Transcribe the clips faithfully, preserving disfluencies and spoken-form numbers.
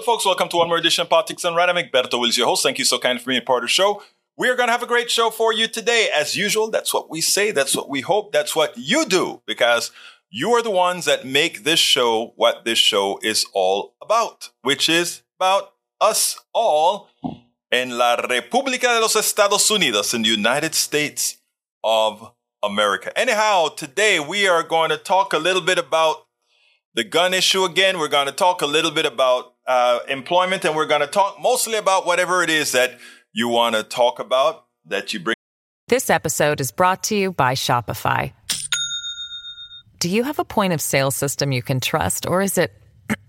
Hello folks, welcome to one more edition of Politics Done Right. I'm Egberto Willis, your host. Thank you so kindly for being part of the show. We are going to have a great show for you today. As usual, that's what we say, that's what we hope, that's what you do, because you are the ones that make this show what this show is all about, which is about us all in La República de los Estados Unidos, in the United States of America. Anyhow, today we are going to talk a little bit about the gun issue again. We're going to talk a little bit about uh, employment, and we're going to talk mostly about whatever it is that you want to talk about that you bring. This episode is brought to you by Shopify. Do you have a point of sale system you can trust, or is it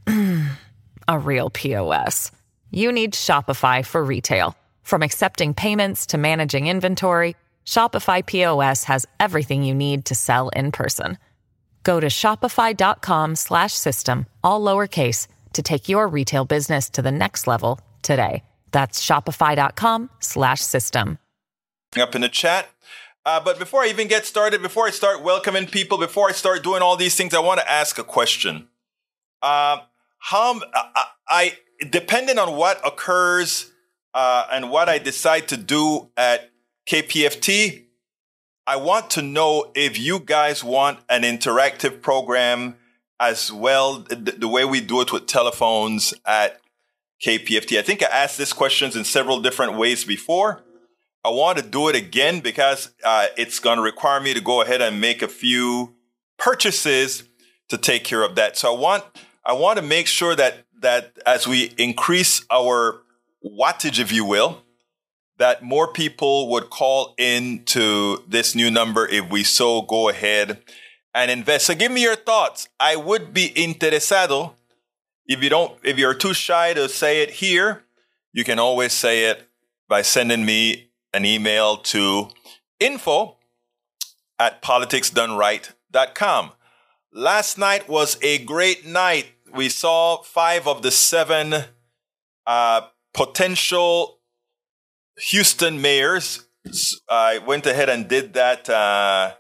a real P O S? You need Shopify for retail. From accepting payments to managing inventory, Shopify P O S has everything you need to sell in person. Go to shopify.com slash system, all lowercase, to take your retail business to the next level today. That's shopify.com slash system. Up in the chat. Uh, but before I even get started, before I start welcoming people, before I start doing all these things, I want to ask a question. Uh, how I, I depending on what occurs uh, and what I decide to do at K P F T, I want to know if you guys want an interactive program as well, the, the way we do it with telephones at K P F T. I think I asked these questions in several different ways before. I want to do it again because uh, it's going to require me to go ahead and make a few purchases to take care of that. So I want I want to make sure that that as we increase our wattage, if you will, that more people would call in to this new number if we so go ahead and invest. So give me your thoughts. I would be interesado. If you don't, if you're too shy to say it here, you can always say it by sending me an email to info at politics done right dot com. Last night was a great night. We saw five of the seven uh, potential Houston mayors. I went ahead and did that. Uh,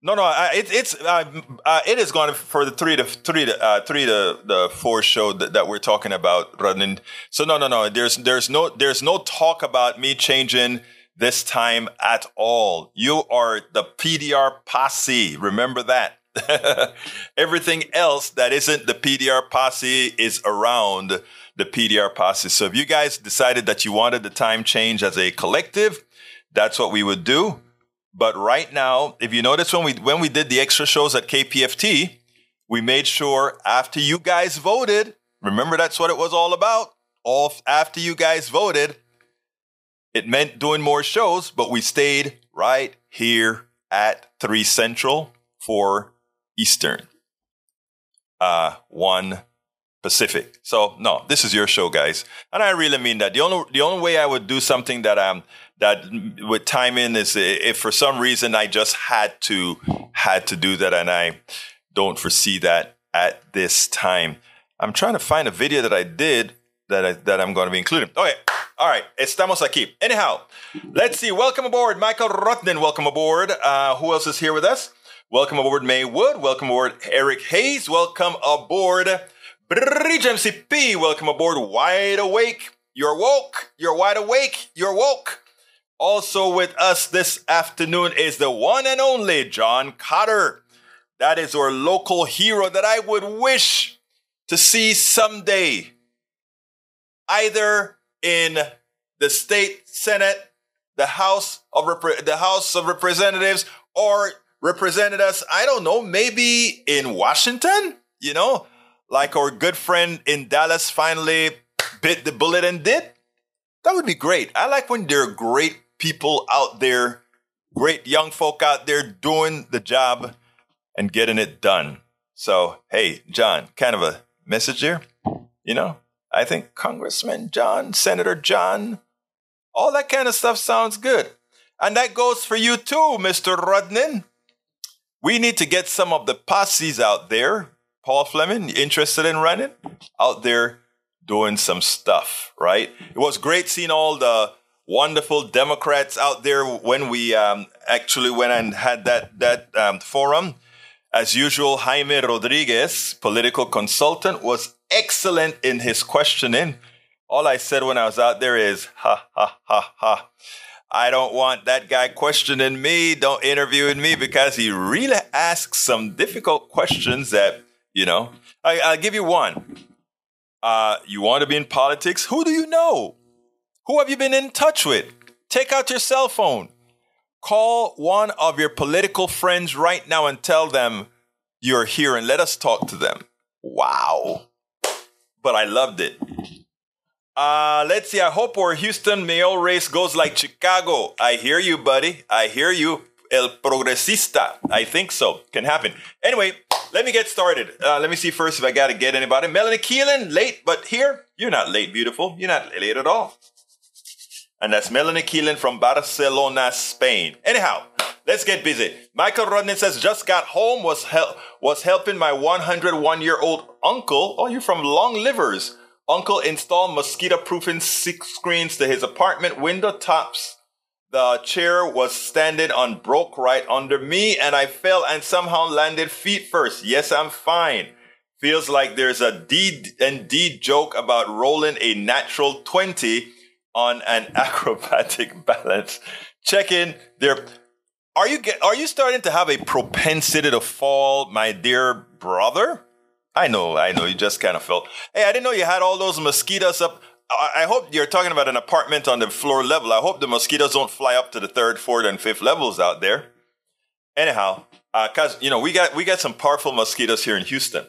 no, no, I, it, it's uh, uh, it is going for the three to three to uh, three to the four show that, that we're talking about, Rodney. So no, no, no. There's there's no there's no talk about me changing this time at all. You are the P D R posse. Remember that. Everything else that isn't the P D R posse is around the P D R posse. So if you guys decided that you wanted the time change as a collective, that's what we would do. But right now, if you notice, when we when we did the extra shows at K P F T, we made sure after you guys voted, remember that's what it was all about, all after you guys voted, it meant doing more shows, but we stayed right here at three Central, four Eastern, uh, one Pacific. So no, this is your show, guys. And I really mean that. The only the only way I would do something that I'm... that with timing is if for some reason I just had to had to do that, and I don't foresee that at this time. I'm trying to find a video that I did that I, that I'm going to be including. Okay, all right, estamos aquí. Anyhow, let's see. Welcome aboard, Michael Rotten. Welcome aboard. Uh, who else is here with us? Welcome aboard, May Wood. Welcome aboard, Eric Hayes. Welcome aboard, Bridge M C P. Welcome aboard, Wide Awake. You're woke. You're wide awake. You're woke. Also with us this afternoon is the one and only John Cotter. That is our local hero that I would wish to see someday, either in the state Senate, the House of Repre- the House of Representatives, or represented us, I don't know, maybe in Washington, you know, like our good friend in Dallas finally bit the bullet and did. That would be great. I like when there are great people out there, great young folk out there doing the job and getting it done. So, hey, John, kind of a message here. You know, I think Congressman John, Senator John, all that kind of stuff sounds good. And that goes for you too, Mister Rodney. We need to get some of the posses out there. Paul Fleming, interested in running? Out there doing some stuff, right? It was great seeing all the wonderful Democrats out there when we um, actually went and had that that um, forum. As usual, Jaime Rodriguez, political consultant, was excellent in his questioning. All I said when I was out there is, ha, ha, ha, ha. I don't want that guy questioning me, don't interview me, because he really asks some difficult questions that, you know. I, I'll give you one. Uh, you want to be in politics? Who do you know? Who have you been in touch with? Take out your cell phone. Call one of your political friends right now and tell them you're here and let us talk to them. Wow. But I loved it. Uh, let's see. I hope our Houston mayoral race goes like Chicago. I hear you, buddy. I hear you. El Progresista. I think so. Can happen. Anyway, let me get started. Uh, let me see first if I got to get anybody. Melanie Keelan, late, but here. You're not late, beautiful. You're not late at all. And that's Melanie Keelan from Barcelona, Spain. Anyhow, let's get busy. Michael Rodney says, just got home, was hel- was helping my one hundred one-year-old uncle. Oh, you're from Long Livers. Uncle installed mosquito-proofing six screens to his apartment window tops. The chair was standing on broke right under me, and I fell and somehow landed feet first. Yes, I'm fine. Feels like there's a D and D joke about rolling a natural twenty on an acrobatic balance. Check in there. Are you get, are you starting to have a propensity to fall, my dear brother? I know, I know. You just kind of felt. Hey, I didn't know you had all those mosquitoes up. I, I hope you're talking about an apartment on the floor level. I hope the mosquitoes don't fly up to the third, fourth, and fifth levels out there. Anyhow, uh, cause you know we got we got some powerful mosquitoes here in Houston.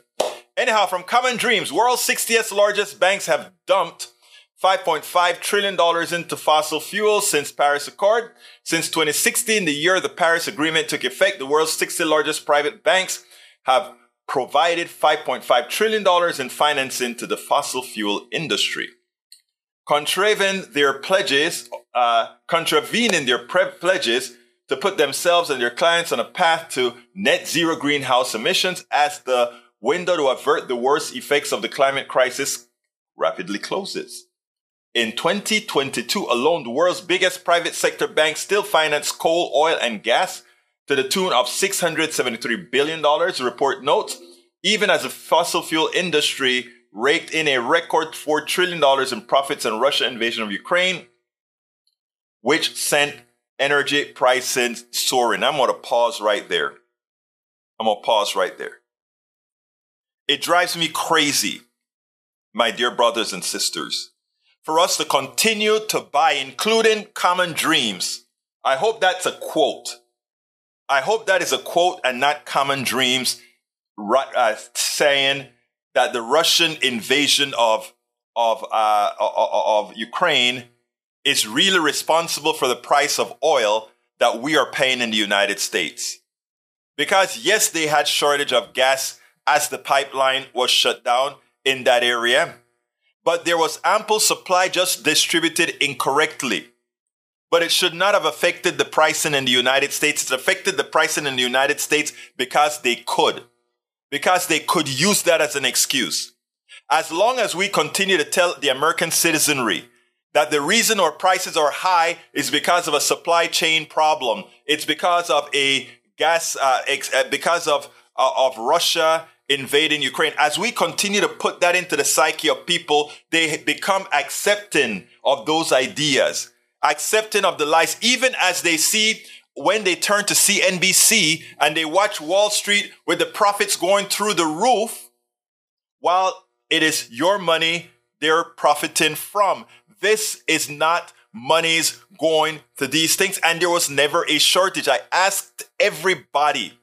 Anyhow, from Common Dreams, world's sixtieth largest banks have dumped five point five trillion dollars into fossil fuels since Paris Accord. Since twenty sixteen, the year the Paris Agreement took effect, the world's sixty largest private banks have provided five point five trillion dollars in financing to the fossil fuel industry. Contravening their pledges, uh, contravening their pre- pledges to put themselves and their clients on a path to net zero greenhouse emissions as the window to avert the worst effects of the climate crisis rapidly closes. In twenty twenty-two alone, the world's biggest private sector banks still finance coal, oil, and gas to the tune of six hundred seventy-three billion dollars, the report notes, even as the fossil fuel industry raked in a record four trillion dollars in profits in Russia's invasion of Ukraine, which sent energy prices soaring. I'm going to pause right there. I'm going to pause right there. It drives me crazy, my dear brothers and sisters, for us to continue to buy, including Common Dreams. I hope that's a quote. I hope that is a quote and not Common Dreams uh, saying that the Russian invasion of of uh, of Ukraine is really responsible for the price of oil that we are paying in the United States. Because yes, they had shortage of gas as the pipeline was shut down in that area. But there was ample supply just distributed incorrectly. But it should not have affected the pricing in the United States. It affected the pricing in the United States because they could. Because they could use that as an excuse. As long as we continue to tell the American citizenry that the reason our prices are high is because of a supply chain problem. It's because of a gas, uh, ex- uh, because of, uh, of Russia invading Ukraine. As we continue to put that into the psyche of people, they become accepting of those ideas, accepting of the lies, even as they see when they turn to C N B C and they watch Wall Street with the profits going through the roof, while it is your money they're profiting from. This is not monies going to these things. And there was never a shortage. I asked everybody.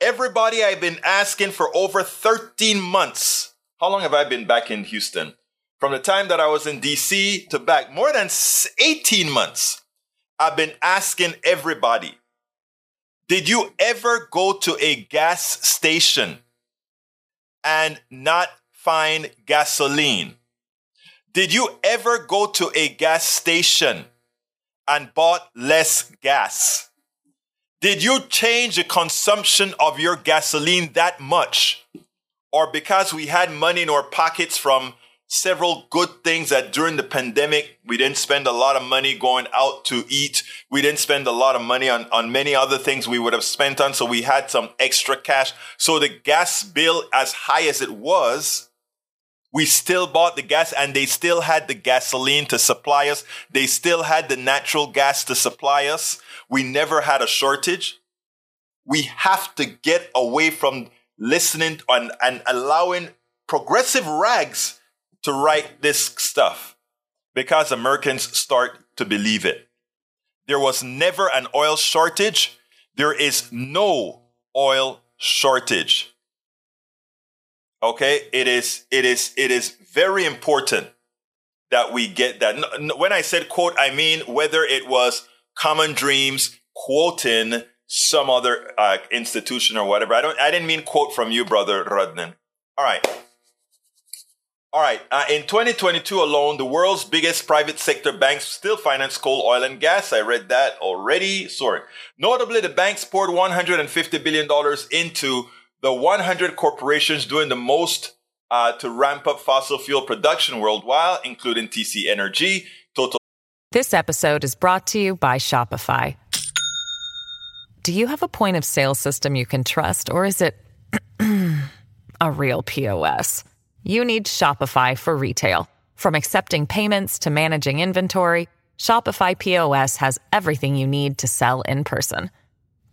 Everybody I've been asking for over thirteen months. How long have I been back in Houston? From the time that I was in D C to back, more than eighteen months, I've been asking everybody, did you ever go to a gas station and not find gasoline? Did you ever go to a gas station and bought less gas? Did you change the consumption of your gasoline that much? Or because we had money in our pockets from several good things that during the pandemic, we didn't spend a lot of money going out to eat. We didn't spend a lot of money on, on many other things we would have spent on. So we had some extra cash. So the gas bill, as high as it was, we still bought the gas, and they still had the gasoline to supply us. They still had the natural gas to supply us. We never had a shortage. We have to get away from listening on and allowing progressive rags to write this stuff, because Americans start to believe it. There was never an oil shortage. There is no oil shortage. Okay, it is, it is, it is very important that we get that. When I said quote, I mean whether it was Common Dreams quoting some other uh, institution or whatever. I don't. I didn't mean quote from you, Brother Rodney. All right. All right, uh, in twenty twenty-two alone, the world's biggest private sector banks still finance coal, oil, and gas. I read that already. Sorry. Notably, the banks poured one hundred fifty billion dollars into the one hundred corporations doing the most uh, to ramp up fossil fuel production worldwide, including T C Energy, Total. This episode is brought to you by Shopify. Do you have a point of sale system you can trust, or is it a real P O S? You need Shopify for retail. From accepting payments to managing inventory, Shopify P O S has everything you need to sell in person.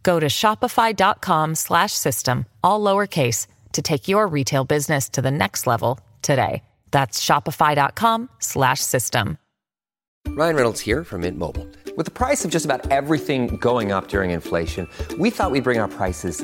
Go to shopify.com slash system, all lowercase, to take your retail business to the next level today. That's shopify.com slash system. Ryan Reynolds here from Mint Mobile. With the price of just about everything going up during inflation, we thought we'd bring our prices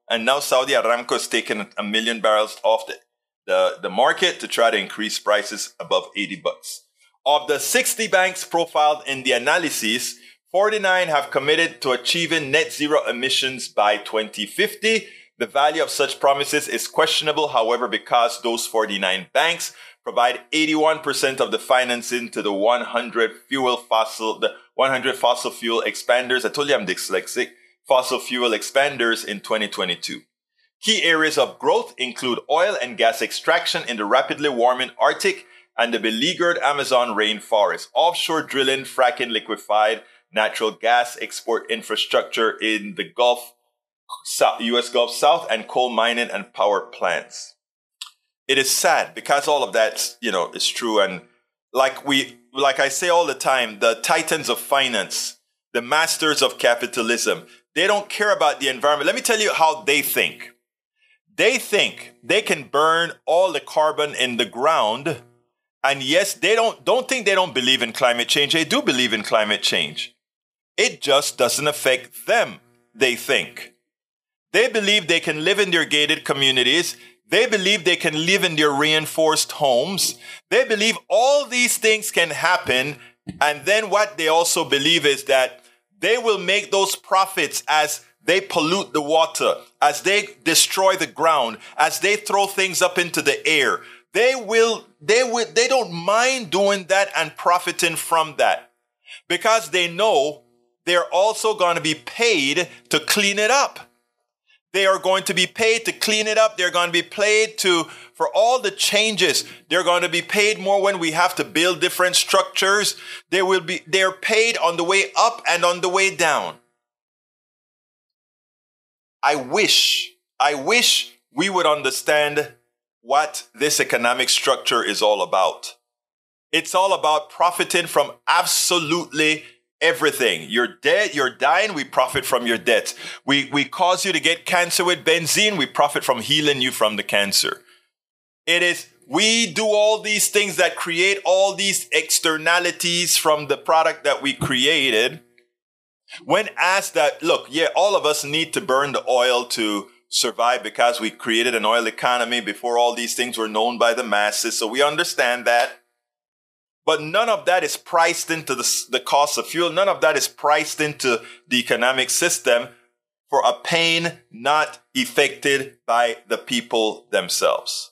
And now Saudi Aramco is taking a million barrels off the, the, the market to try to increase prices above eighty bucks. Of the sixty banks profiled in the analysis, forty-nine have committed to achieving net zero emissions by twenty fifty. The value of such promises is questionable, however, because those forty-nine banks provide eighty-one percent of the financing to the one hundred fuel fossil, the one hundred fossil fuel expanders. I told you I'm dyslexic. Fossil fuel expanders in twenty twenty-two. Key areas of growth include oil and gas extraction in the rapidly warming Arctic and the beleaguered Amazon rainforest, offshore drilling, fracking, liquefied natural gas export infrastructure in the Gulf, U S Gulf South, and coal mining and power plants. It is sad because all of that, you know, is true. And like we, like I say all the time, the titans of finance, the masters of capitalism, they don't care about the environment. Let me tell you how they think. They think they can burn all the carbon in the ground. And yes, they don't, don't think they don't believe in climate change. They do believe in climate change. It just doesn't affect them, they think. They believe they can live in their gated communities. They believe they can live in their reinforced homes. They believe all these things can happen. And then what they also believe is that they will make those profits as they pollute the water, as they destroy the ground, as they throw things up into the air. They will, they will, they don't mind doing that and profiting from that because they know they're also going to be paid to clean it up. They are going to be paid to clean it up. They're going to be paid to, for all the changes, they're going to be paid more when we have to build different structures. They will be, they're paid on the way up and on the way down. I wish, I wish we would understand what this economic structure is all about. It's all about profiting from absolutely everything. You're dead, you're dying, we profit from your debt. We we cause you to get cancer with benzene, we profit from healing you from the cancer. It is, we do all these things that create all these externalities from the product that we created. When asked that, look, yeah, all of us need to burn the oil to survive because we created an oil economy before all these things were known by the masses. So we understand that. But none of that is priced into the, the cost of fuel. None of that is priced into the economic system for a pain not effected by the people themselves.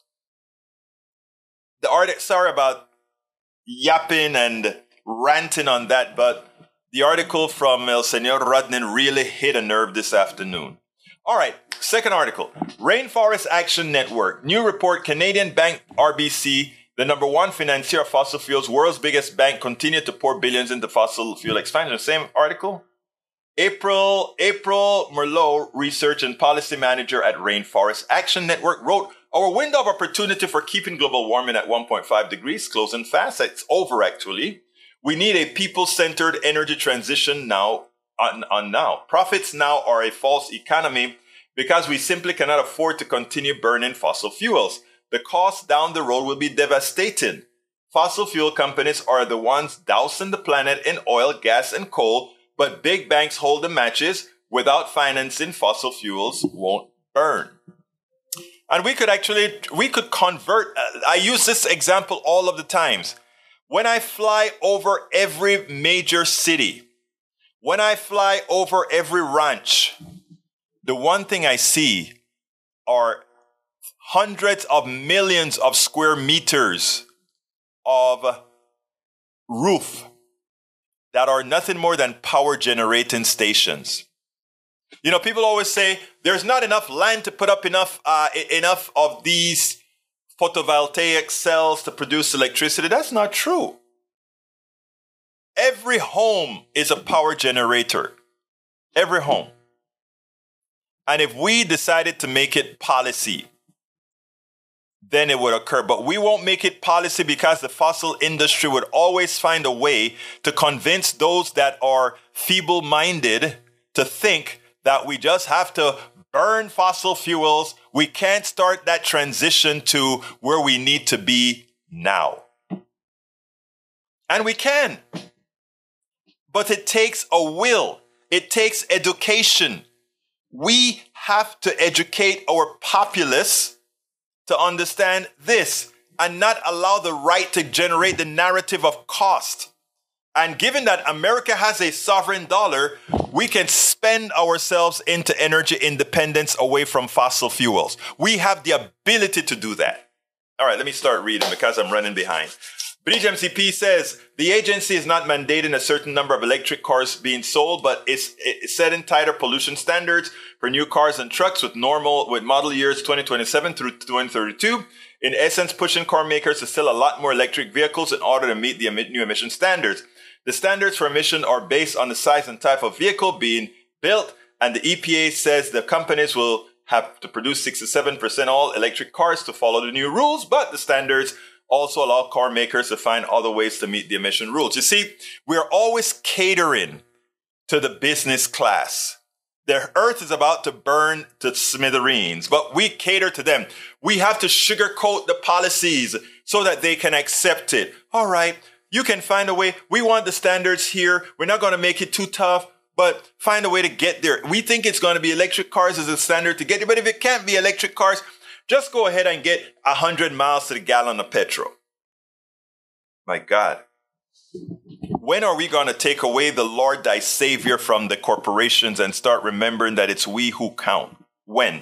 The article, sorry about yapping and ranting on that, but the article from El Señor Rodney really hit a nerve this afternoon. All right, second article. Rainforest Action Network. New report, Canadian bank R B C, the number one financier of fossil fuels, world's biggest bank, continued to pour billions into fossil fuel expansion. The same article. April, April Merlot, research and policy manager at Rainforest Action Network, wrote, our window of opportunity for keeping global warming at one point five degrees closing fast. It's over, actually. We need a people-centered energy transition now. On, on now. Profits now are a false economy because we simply cannot afford to continue burning fossil fuels. The cost down the road will be devastating. Fossil fuel companies are the ones dousing the planet in oil, gas, and coal, but big banks hold the matches. Without financing, fossil fuels won't burn. And we could actually, we could convert. I use this example all of the times. When I fly over every major city, when I fly over every ranch, the one thing I see are hundreds of millions of square meters of roof that are nothing more than power generating stations. You know, people always say there's not enough land to put up enough uh, enough of these photovoltaic cells to produce electricity. That's not true. Every home is a power generator. Every home. And if we decided to make it policy, then it would occur. But we won't make it policy because the fossil industry would always find a way to convince those that are feeble-minded to think that we just have to burn fossil fuels. We can't start that transition to where we need to be now. And we can. But it takes a will. It takes education. We have to educate our populace to understand this and not allow the right to generate the narrative of cost. And given that America has a sovereign dollar, we can spend ourselves into energy independence away from fossil fuels. We have the ability to do that. All right, let me start reading because I'm running behind. Bridge M C P says the agency is not mandating a certain number of electric cars being sold, but it's, it's setting tighter pollution standards for new cars and trucks with normal with model years twenty twenty-seven through twenty thirty-two. In essence, pushing car makers to sell a lot more electric vehicles in order to meet the new emission standards. The standards for emission are based on the size and type of vehicle being built, and the E P A says the companies will have to produce sixty-seven percent all electric cars to follow the new rules, but the standards also allow car makers to find other ways to meet the emission rules. You see, we're always catering to the business class. The earth is about to burn to smithereens, but we cater to them. We have to sugarcoat the policies so that they can accept it. All right, you can find a way. We want the standards here. We're not going to make it too tough, but find a way to get there. We think it's going to be electric cars as a standard to get there, but if it can't be electric cars, just go ahead and get one hundred miles to the gallon of petrol. My God. When are we going to take away the Lord thy Savior from the corporations and start remembering that it's we who count? When?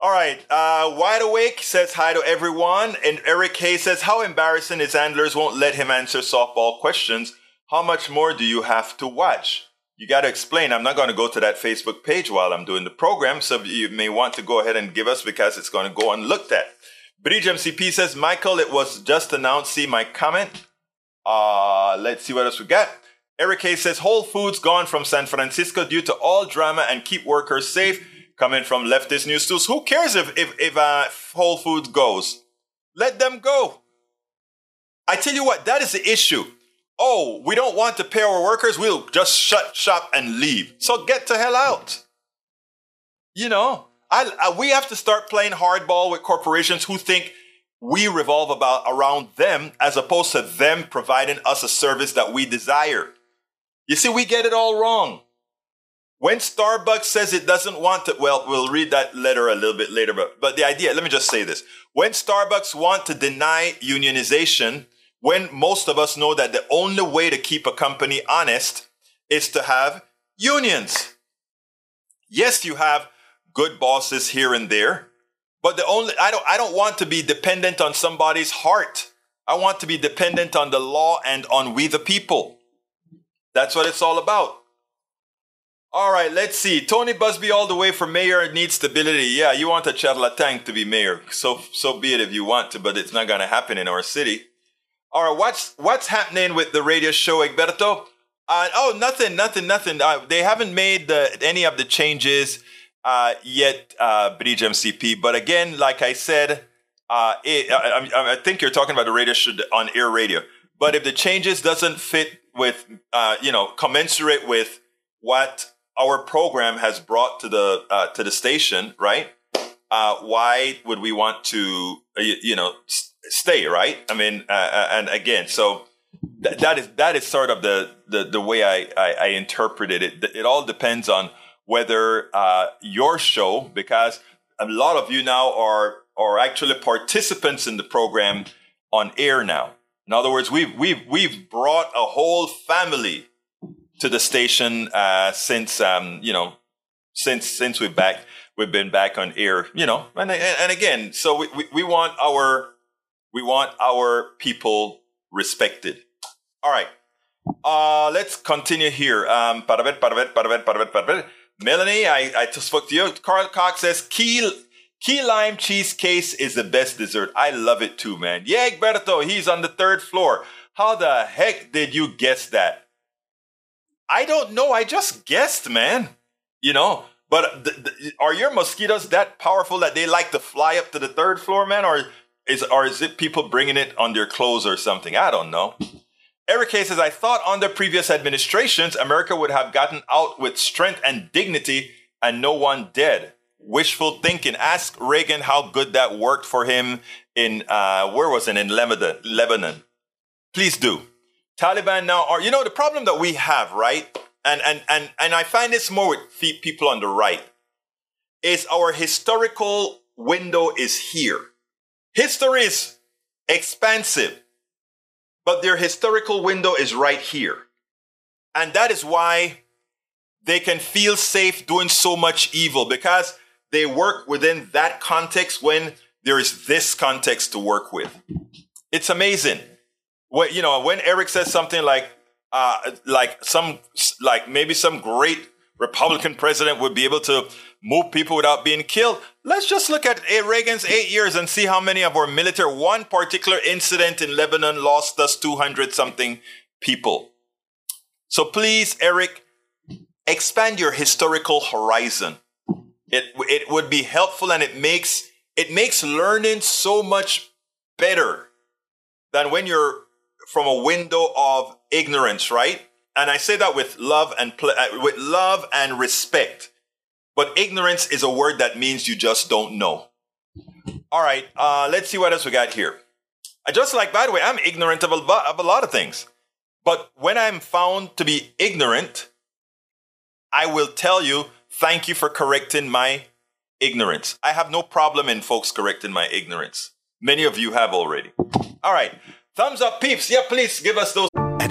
All right. Uh, Wide Awake says hi to everyone. And Eric Hayes says, how embarrassing his handlers won't let him answer softball questions. How much more do you have to watch? You got to explain. I'm not going to go to that Facebook page while I'm doing the program, so you may want to go ahead and give us because it's going to go unlooked at. Bridge M C P says, Michael, it was just announced. See my comment. Uh, let's see what else we got. Eric Hayes says, Whole Foods gone from San Francisco due to all drama and keep workers safe. Coming from leftist news tools. Who cares if, if, if uh, Whole Foods goes? Let them go. I tell you what, that is the issue. Oh, we don't want to pay our workers. We'll just shut shop and leave. So get the hell out. You know, I, I, we have to start playing hardball with corporations who think we revolve about around them as opposed to them providing us a service that we desire. You see, we get it all wrong. When Starbucks says it doesn't want to, well, we'll read that letter a little bit later, but, but the idea, let me just say this. When Starbucks want to deny unionization, when most of us know that the only way to keep a company honest is to have unions. Yes, you have good bosses here and there, but the only I don't I don't want to be dependent on somebody's heart. I want to be dependent on the law and on we the people. That's what it's all about. All right, let's see. Tony Busby all the way for mayor needs stability. Yeah, you want a charlatan to be mayor. So so be it if you want to, but it's not going to happen in our city. All right, what's what's happening with the radio show, Egberto? Uh, oh, nothing, nothing, nothing. Uh, they haven't made the, any of the changes uh, yet, uh, Bridge M C P. But again, like I said, uh, it, I, I, I think you're talking about the radio show on air radio. But if the changes doesn't fit with, uh, you know, commensurate with what our program has brought to the uh, to the station, right? Uh, why would we want to, you, you know, stay, right? I mean, uh, and again, so th- that is that is sort of the the, the way I, I, I interpreted it. It all depends on whether uh, your show, because a lot of you now are are actually participants in the program on air now. In other words, we've we've we've brought a whole family to the station uh, since um, you know, since since we're back, we've been back on air, you know, and and again, so we, we, we want our we want our people respected. All right, uh, let's continue here. Um, parabet, parabet, parabet, parabet, parabet. Melanie, I, I just spoke to you. Carl Cox says key key lime cheesecake is the best dessert. I love it too, man. Yeah, Egberto, he's on the third floor. How the heck did you guess that? I don't know. I just guessed, man. You know, but th- th- are your mosquitoes that powerful that they like to fly up to the third floor, man? Or is or is it people bringing it on their clothes or something? I don't know. Eric Hayes says, I thought under previous administrations, America would have gotten out with strength and dignity and no one dead. Wishful thinking. Ask Reagan how good that worked for him in, uh, where was it? In Lebanon. Please do. Taliban now are, you know, the problem that we have, right? And and and and I find this more with people on the right, is our historical window is here. History is expansive, but their historical window is right here. And that is why they can feel safe doing so much evil, because they work within that context when there is this context to work with. It's amazing. Well, you know, when Eric says something like, uh, like some, like maybe some great Republican president would be able to move people without being killed. Let's just look at Reagan's eight years and see how many of our military. One particular incident in Lebanon lost us two hundred something people. So please, Eric, expand your historical horizon. It it would be helpful, and it makes it makes learning so much better than when you're from a window of ignorance, right? And I say that with love and ple- with love and respect. But ignorance is a word that means you just don't know. All right, uh, let's see what else we got here. I just like, by the way, I'm ignorant of a, of a lot of things. But when I'm found to be ignorant, I will tell you, thank you for correcting my ignorance. I have no problem in folks correcting my ignorance. Many of you have already. All right. Thumbs up, peeps. Yeah, please give us those. At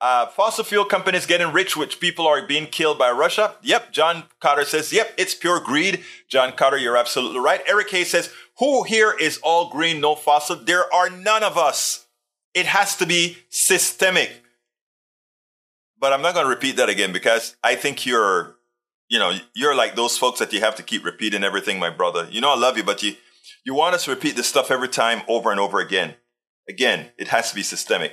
Uh, fossil fuel companies getting rich, which people are being killed by Russia. Yep. John Cotter says, yep, it's pure greed. John Cotter, you're absolutely right. Eric Hayes says, who here is all green, no fossil? There are none of us. It has to be systemic. But I'm not going to repeat that again, because I think you're, you know, you're like those folks that you have to keep repeating everything, my brother. You know, I love you, but you, you want us to repeat this stuff every time over and over again. Again, it has to be systemic.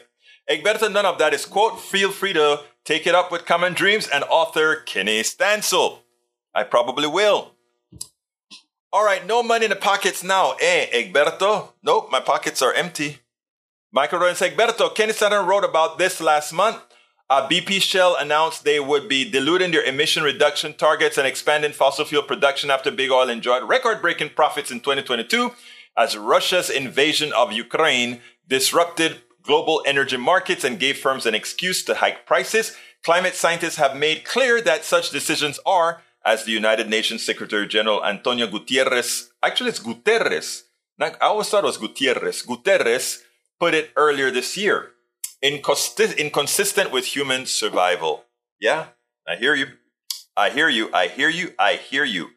Egberto, none of that is quote. Feel free to take it up with Common Dreams and author Kenny Stansel. I probably will. All right, no money in the pockets now, eh, Egberto? Nope, my pockets are empty. Michael Rotten said, Egberto, Kenny Stansel wrote about this last month. Uh, B P Shell announced they would be diluting their emission reduction targets and expanding fossil fuel production after big oil enjoyed record-breaking profits in twenty twenty-two as Russia's invasion of Ukraine disrupted global energy markets and gave firms an excuse to hike prices. Climate scientists have made clear that such decisions are, as the United Nations Secretary General Antonio Guterres, actually it's Guterres, not, I always thought it was Guterres, Guterres put it earlier this year. Inconsist- inconsistent with human survival. Yeah, I hear you. I hear you. I hear you. I hear you.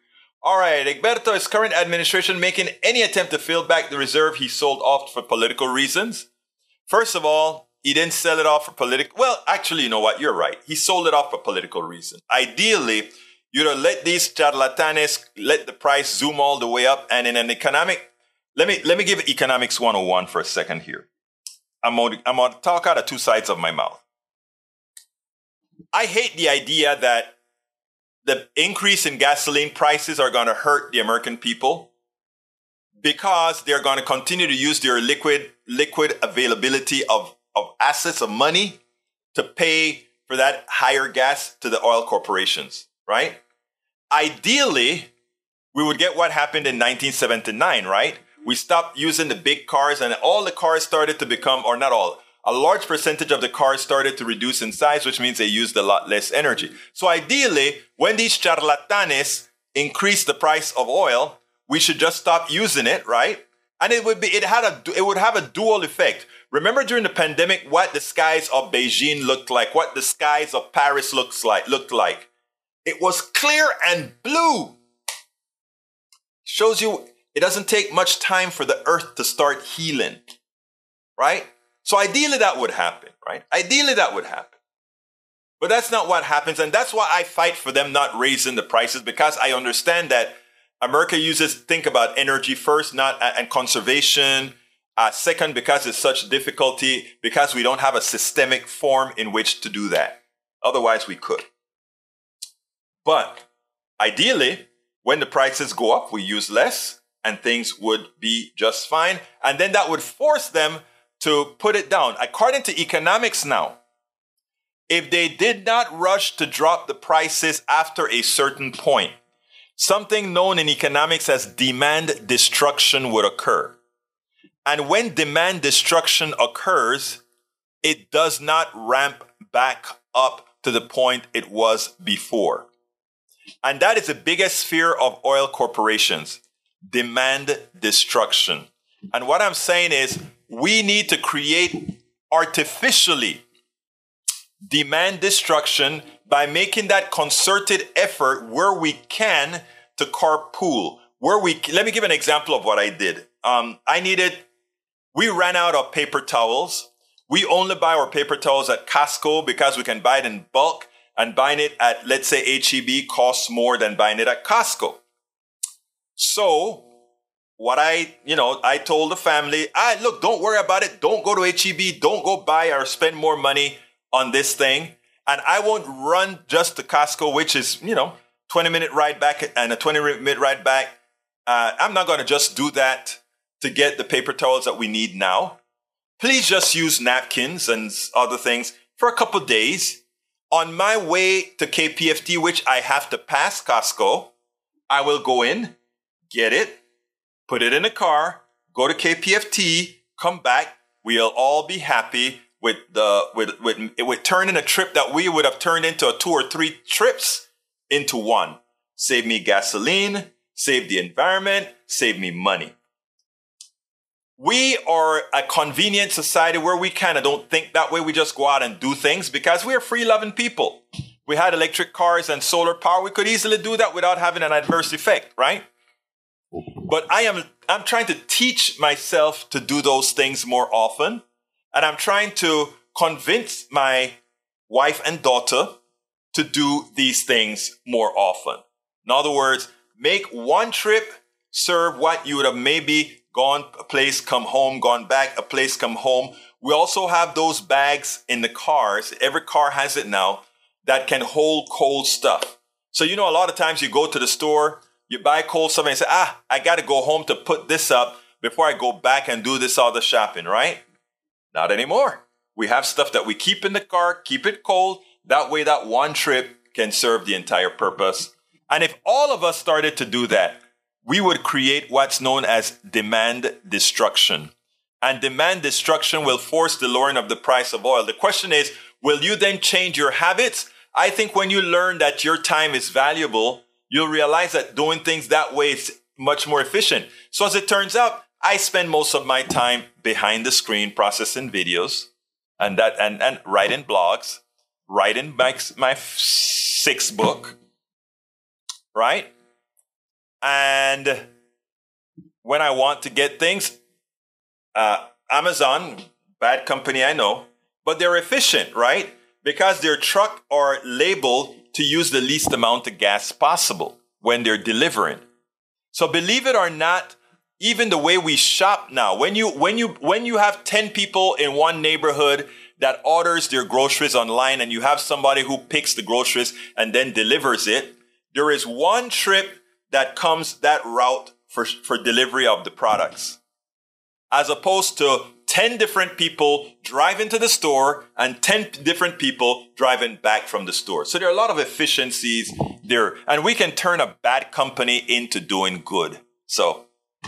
All right, Egberto, is current administration making any attempt to fill back the reserve he sold off for political reasons? First of all, he didn't sell it off for political... Well, actually, you know what? You're right. He sold it off for political reasons. Ideally, you know, let these charlatanes let the price zoom all the way up. And in an economic... Let me, let me give economics one oh one for a second here. I'm going to talk out of two sides of my mouth. I hate the idea that the increase in gasoline prices are going to hurt the American people because they're going to continue to use their liquid liquid availability of, of assets, of money, to pay for that higher gas to the oil corporations, right? Ideally, we would get what happened in nineteen seventy-nine, right? We stopped using the big cars and all the cars started to become, or not all, a large percentage of the cars started to reduce in size, which means they used a lot less energy. So ideally, when these charlatanes increase the price of oil, we should just stop using it, right? And it would be, it had a, it would have a dual effect. Remember during the pandemic, what the skies of Beijing looked like, what the skies of Paris looks like, looked like. It was clear and blue. Shows you... It doesn't take much time for the earth to start healing, right? So ideally that would happen, right? Ideally that would happen. But that's not what happens. And that's why I fight for them not raising the prices, because I understand that America uses, think about energy first, not and conservation. Uh, second, because it's such difficulty, because we don't have a systemic form in which to do that. Otherwise we could. But ideally, when the prices go up, we use less. And things would be just fine. And then that would force them to put it down. According to economics now, if they did not rush to drop the prices after a certain point, something known in economics as demand destruction would occur. And when demand destruction occurs, it does not ramp back up to the point it was before. And that is the biggest fear of oil corporations. Demand destruction. And what I'm saying is we need to create artificially demand destruction by making that concerted effort where we can to carpool. Where we let me give an example of what I did. Um, I needed, we ran out of paper towels. We only buy our paper towels at Costco because we can buy it in bulk, and buying it at, let's say, H E B costs more than buying it at Costco. So what I, you know, I told the family, I right, look, don't worry about it. Don't go to H E B. Don't go buy or spend more money on this thing. And I won't run just to Costco, which is, you know, twenty minute ride back and a twenty minute ride back. Uh, I'm not going to just do that to get the paper towels that we need now. Please just use napkins and other things for a couple days. On my way to K P F T, which I have to pass Costco, I will go in. Get it, put it in a car, go to K P F T, come back. We'll all be happy with the, with, with, it would turn in a trip that we would have turned into a two or three trips into one. Save me gasoline, save the environment, save me money. We are a convenient society where we kind of don't think that way. We just go out and do things because we are free loving people. We had electric cars and solar power. We could easily do that without having an adverse effect, right? But I am I'm trying to teach myself to do those things more often. and I'm trying to convince my wife and daughter to do these things more often. In other words, make one trip serve what you would have maybe gone a place, come home, gone back, a place, come home. We also have those bags in the cars. Every car has it now that can hold cold stuff. So, you know, a lot of times you go to the store, you buy cold stuff and you say, ah, I got to go home to put this up before I go back and do this other shopping, right? Not anymore. We have stuff that we keep in the car, keep it cold. That way, that one trip can serve the entire purpose. And if all of us started to do that, we would create what's known as demand destruction. And demand destruction will force the lowering of the price of oil. The question is, will you then change your habits? I think when you learn that your time is valuable, you'll realize that doing things that way is much more efficient. So as it turns out, I spend most of my time behind the screen processing videos and that and, and writing blogs, writing my, my sixth book, right? And when I want to get things, uh, Amazon, bad company, I know, but they're efficient, right? Because their truck are labeled to use the least amount of gas possible when they're delivering. So believe it or not, even the way we shop now, when you when you when you have ten people in one neighborhood that orders their groceries online and you have somebody who picks the groceries and then delivers it, there is one trip that comes that route for, for delivery of the products, as opposed to ten different people driving to the store and ten different people driving back from the store. So there are a lot of efficiencies there, and we can turn a bad company into doing good. So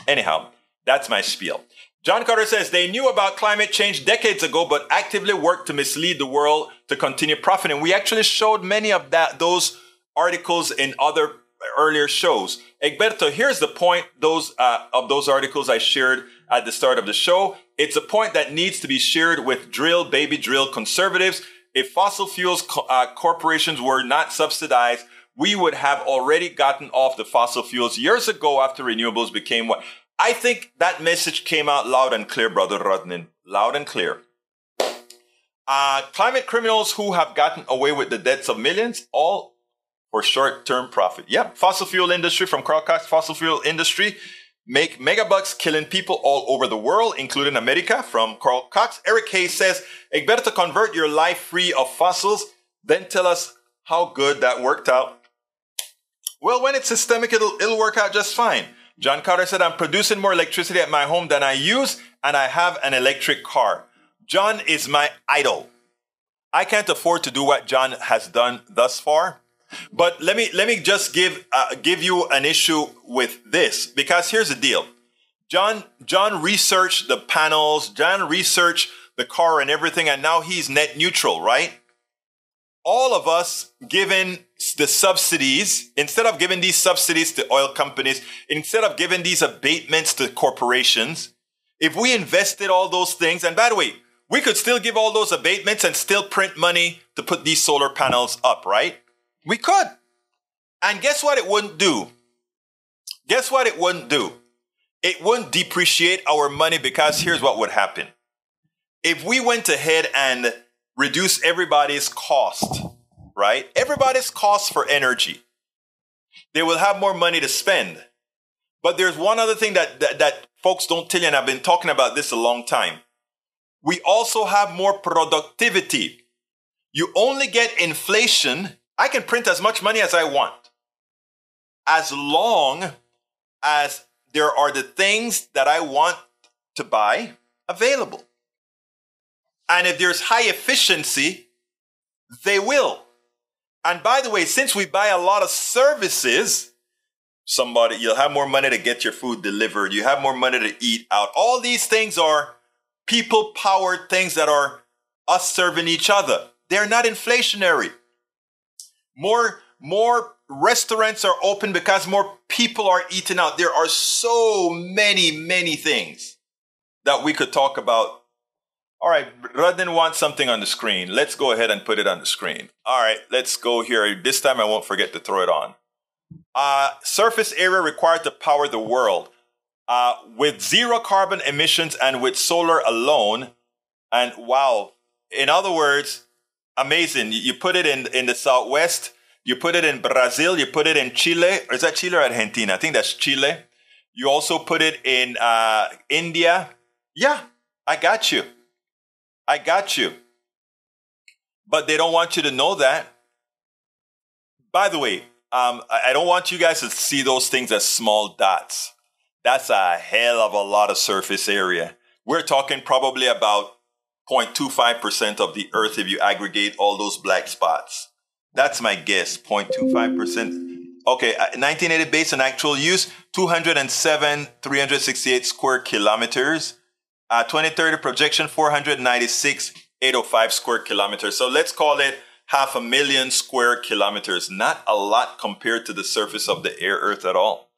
anyhow, that's my spiel. John Cotter says they knew about climate change decades ago, but actively worked to mislead the world to continue profiting. We actually showed many of that those articles in other earlier shows. Egberto, here's the point those uh, of those articles I shared at the start of the show. It's a point that needs to be shared with drill, baby drill conservatives. If fossil fuels co- uh, corporations were not subsidized, we would have already gotten off the fossil fuels years ago after renewables became what. I think that message came out loud and clear, Brother Rodney, loud and clear. Uh, climate criminals who have gotten away with the deaths of millions, all for short-term profit. Yep, fossil fuel industry from Carl Cox, fossil fuel industry, make megabucks killing people all over the world, including America, from Carl Cox. Eric Hayes says, it's better to convert your life free of fossils, then tell us how good that worked out. Well, when it's systemic, it'll, it'll work out just fine. John Cotter said, I'm producing more electricity at my home than I use, and I have an electric car. John is my idol. I can't afford to do what John has done thus far. But let me let me just give uh, give you an issue with this, because here's the deal. John John researched the panels, John researched the car and everything, and now he's net neutral, right? All of us giving the subsidies, instead of giving these subsidies to oil companies, instead of giving these abatements to corporations, if we invested all those things, and by the way, we could still give all those abatements and still print money to put these solar panels up, right? We could. And guess what it wouldn't do? Guess what it wouldn't do? It wouldn't depreciate our money, because here's what would happen. If we went ahead and reduced everybody's cost, right? Everybody's cost for energy, they will have more money to spend. But there's one other thing that, that, that folks don't tell you, and I've been talking about this a long time. We also have more productivity. You only get inflation. I can print as much money as I want, as long as there are the things that I want to buy available. And if there's high efficiency, they will. And by the way, since we buy a lot of services, somebody, you'll have more money to get your food delivered. You have more money to eat out. All these things are people-powered things that are us serving each other. They're not inflationary. More, more restaurants are open because more people are eating out. There are so many, many things that we could talk about. All right, Rodden wants something on the screen. Let's go ahead and put it on the screen. All right, let's go here. This time I won't forget to throw it on. Uh, surface area required to power the world. Uh, with zero carbon emissions and with solar alone, And wow. In other words, amazing. You put it in, in the Southwest, you put it in Brazil, you put it in Chile. Or is that Chile or Argentina? I think that's Chile. You also put it in uh, India. Yeah, I got you. I got you. But they don't want you to know that. By the way, um, I don't want you guys to see those things as small dots. That's a hell of a lot of surface area. We're talking probably about zero point two five percent of the earth if you aggregate all those black spots. That's my guess, zero point two five percent. Okay, nineteen eighty based on actual use, two hundred seven thousand three hundred sixty-eight square kilometers. Uh, twenty thirty projection, four hundred ninety-six thousand eight hundred five square kilometers. So let's call it half a million square kilometers. Not a lot compared to the surface of the air Earth at all.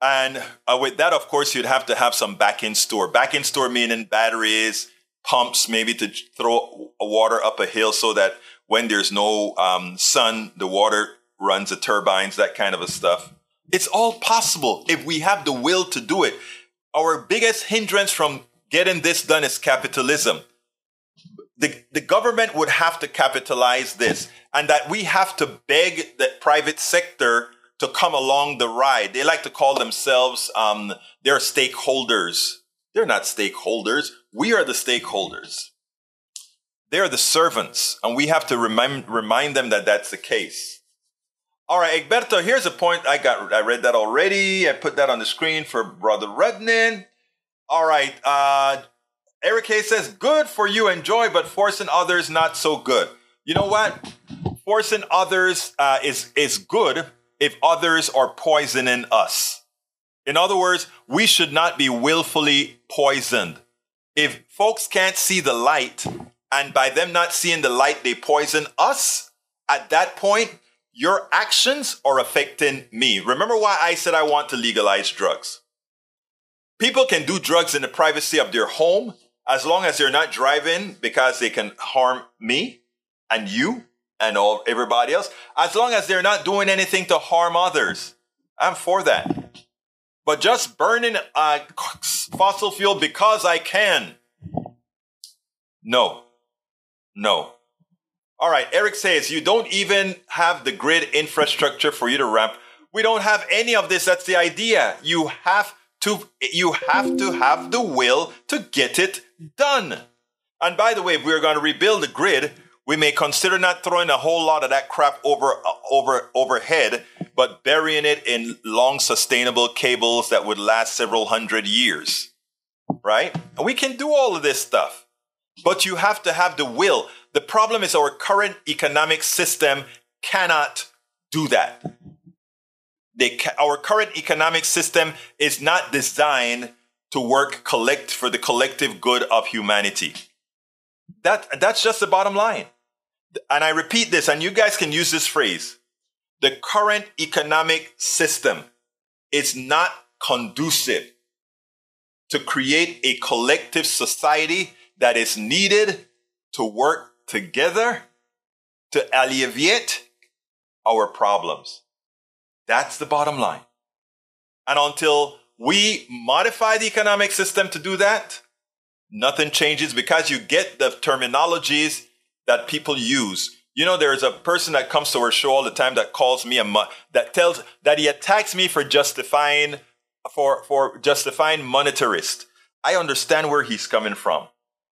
And uh, with that, of course, you'd have to have some back-end store. Back-end store meaning batteries, pumps, maybe to throw water up a hill so that when there's no um, sun, the water runs the turbines, that kind of a stuff. It's all possible if we have the will to do it. Our biggest hindrance from getting this done is capitalism. The, the government would have to capitalize this, and that we have to beg the private sector to come along the ride. They like to call themselves um, their stakeholders. They're not stakeholders. We are the stakeholders. They're the servants, and we have to remind, remind them that that's the case. All right, Egberto, here's a point. I got. I read that already. I put that on the screen for Brother Rednan. All right. Uh, Eric Hayes says, good for you, enjoy, but forcing others, not so good. You know what? Forcing others uh, is, is good if others are poisoning us. In other words, we should not be willfully poisoned. If folks can't see the light, and by them not seeing the light, they poison us, at that point, your actions are affecting me. Remember why I said I want to legalize drugs. People can do drugs in the privacy of their home as long as they're not driving, because they can harm me and you and all everybody else. As long as they're not doing anything to harm others, I'm for that. But just burning uh, fossil fuel because I can, no, no. All right, Eric says, you don't even have the grid infrastructure for you to ramp. We don't have any of this. That's the idea. You have to, you have to have the will to get it done. And by the way, if we're going to rebuild the grid, we may consider not throwing a whole lot of that crap over, over, overhead, but burying it in long, sustainable cables that would last several hundred years, right? And we can do all of this stuff, but you have to have the will. The problem is our current economic system cannot do that. They ca- our current economic system is not designed to work collect for the collective good of humanity. That, that's just the bottom line. And I repeat this, and you guys can use this phrase. The current economic system is not conducive to create a collective society that is needed to work together to alleviate our problems. That's the bottom line. And until we modify the economic system to do that, nothing changes, because you get the terminologies that people use. You know, there is a person that comes to our show all the time that calls me a mo- that tells that he attacks me for justifying for for justifying monetarist. I understand where he's coming from,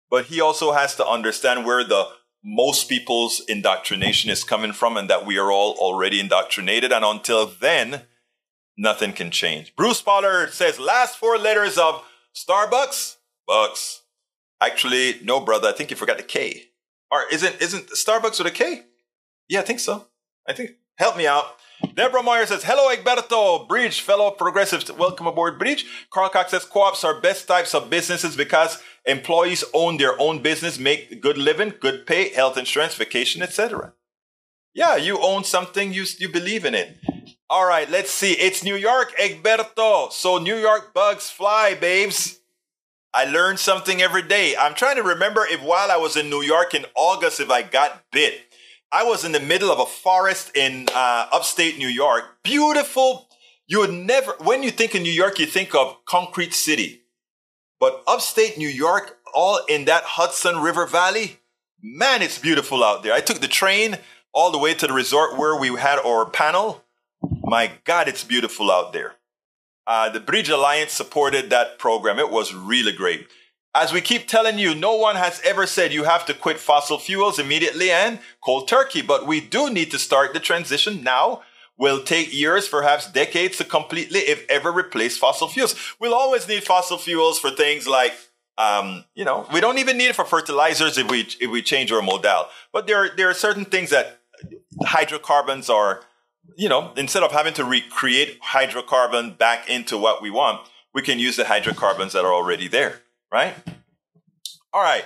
but he also has to understand where the most people's indoctrination is coming from, and that we are all already indoctrinated. And until then, nothing can change. Bruce Pollard says, last four letters of Starbucks, Bucks. Actually, no, brother, I think you forgot the K. Or isn't isn't Starbucks with a K? Yeah, I think so. I think. Help me out. Deborah Moyer says, hello, Egberto, Bridge, fellow progressives. Welcome aboard, Bridge. Carl Cox says, co-ops are best types of businesses because employees own their own business, make good living, good pay, health insurance, vacation, et cetera. Yeah, you own something, you, you believe in it. All right, let's see. It's New York, Egberto. So New York bugs fly, babes. I learn something every day. I'm trying to remember if while I was in New York in August, if I got bit. I was in the middle of a forest in uh, upstate New York. Beautiful. You would never, when you think of New York, you think of concrete city. But upstate New York, all in that Hudson River Valley. Man, it's beautiful out there. I took the train all the way to the resort where we had our panel. My God, it's beautiful out there. Uh, the Bridge Alliance supported that program. It was really great. As we keep telling you, no one has ever said you have to quit fossil fuels immediately and cold turkey, but we do need to start the transition now. Will take years, perhaps decades to completely, if ever, replace fossil fuels. We'll always need fossil fuels for things like, um, you know, we don't even need it for fertilizers if we if we change our modal. But there are, there are certain things that hydrocarbons are, you know, instead of having to recreate hydrocarbon back into what we want, we can use the hydrocarbons that are already there, right? All right.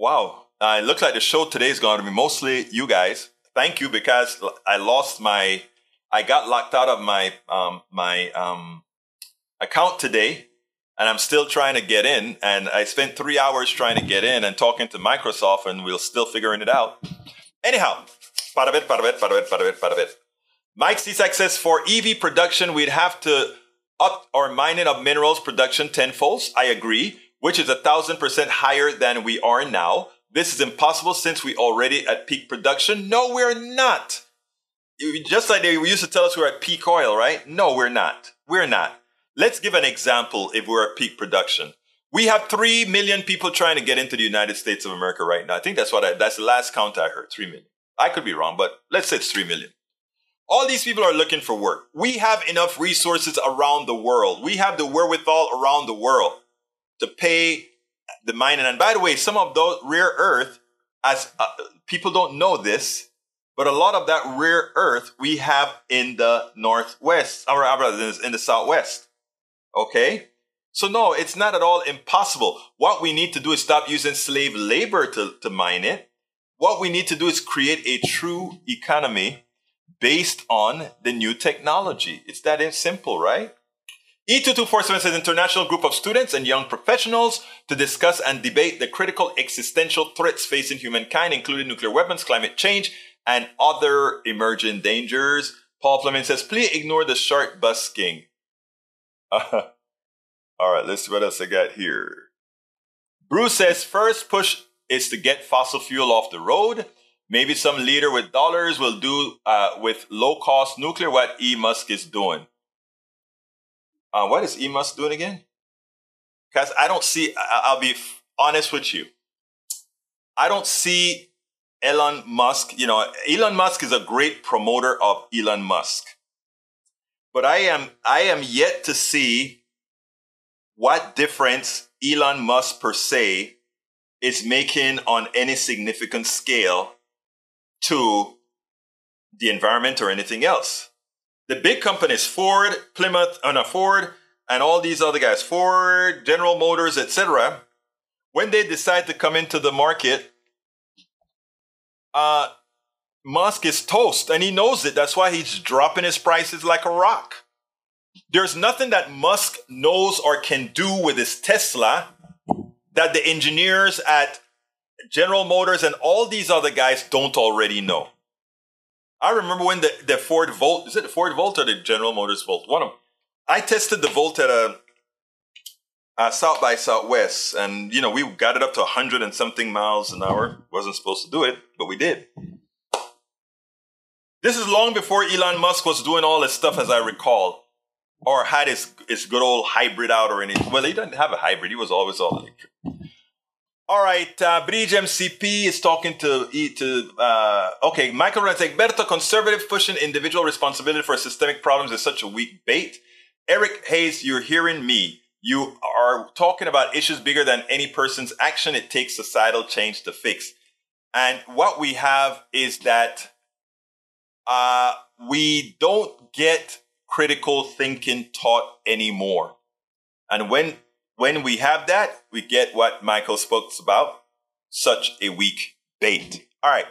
Wow. Uh, it looks like the show today is going to be mostly you guys. Thank you, because I lost my... I got locked out of my um, my um, account today, and I'm still trying to get in. And I spent three hours trying to get in and talking to Microsoft, and we're still figuring it out. Anyhow, para ver, para ver, para ver, para ver, para ver. Mike Cisek says, for E V production, we'd have to up our mining of minerals production tenfold. I agree, which is one thousand percent higher than we are now. This is impossible since we already at peak production. No, we're not. Just like they used to tell us we're at peak oil, right? No, we're not. We're not. Let's give an example if we're at peak production. We have three million people trying to get into the United States of America right now. I think that's what I, that's the last count I heard, three million. I could be wrong, but let's say it's three million. All these people are looking for work. We have enough resources around the world. We have the wherewithal around the world to pay the mining. And by the way, some of those rare earth, as uh, people don't know this, but a lot of that rare earth we have in the Northwest, or in the Southwest, okay? So no, it's not at all impossible. What we need to do is stop using slave labor to, to mine it. What we need to do is create a true economy based on the new technology. It's that simple, right? E two two four seven says, international group of students and young professionals to discuss and debate the critical existential threats facing humankind, including nuclear weapons, climate change, and other emerging dangers. Paul Fleming says, please ignore the shark busking. Uh, all right, let's see what else I got here. Bruce says, first push is to get fossil fuel off the road. Maybe some leader with dollars will do uh, with low-cost nuclear what E. Musk is doing. Uh, what is E. Musk doing again? Because I don't see, I- I'll be f- honest with you. I don't see... Elon Musk, you know, Elon Musk is a great promoter of Elon Musk. But I am I am yet to see what difference Elon Musk per se is making on any significant scale to the environment or anything else. The big companies, Ford, Plymouth, and Ford, and all these other guys, Ford, General Motors, et cetera, when they decide to come into the market, Uh, Musk is toast, and he knows it. That's why he's dropping his prices like a rock. There's nothing that Musk knows or can do with his Tesla that the engineers at General Motors and all these other guys don't already know. I remember when the, the Ford Volt, is it the Ford Volt or the General Motors Volt? One of them. I tested the Volt at a, a South by Southwest, and, you know, we got it up to one hundred and something miles an hour. Wasn't supposed to do it, but we did. This is long before Elon Musk was doing all this stuff, as I recall, or had his, his good old hybrid out or anything. Well, he didn't have a hybrid. He was always all electric. All right, uh, Bridge M C P is talking to, to uh, okay, Michael Rodney, Egberto, conservative pushing individual responsibility for systemic problems is such a weak bait. Eric Hayes, you're hearing me. You are talking about issues bigger than any person's action. It takes societal change to fix. And what we have is that uh, we don't get critical thinking taught anymore. And when when we have that, we get what Michael spoke about, such a weak bait. All right.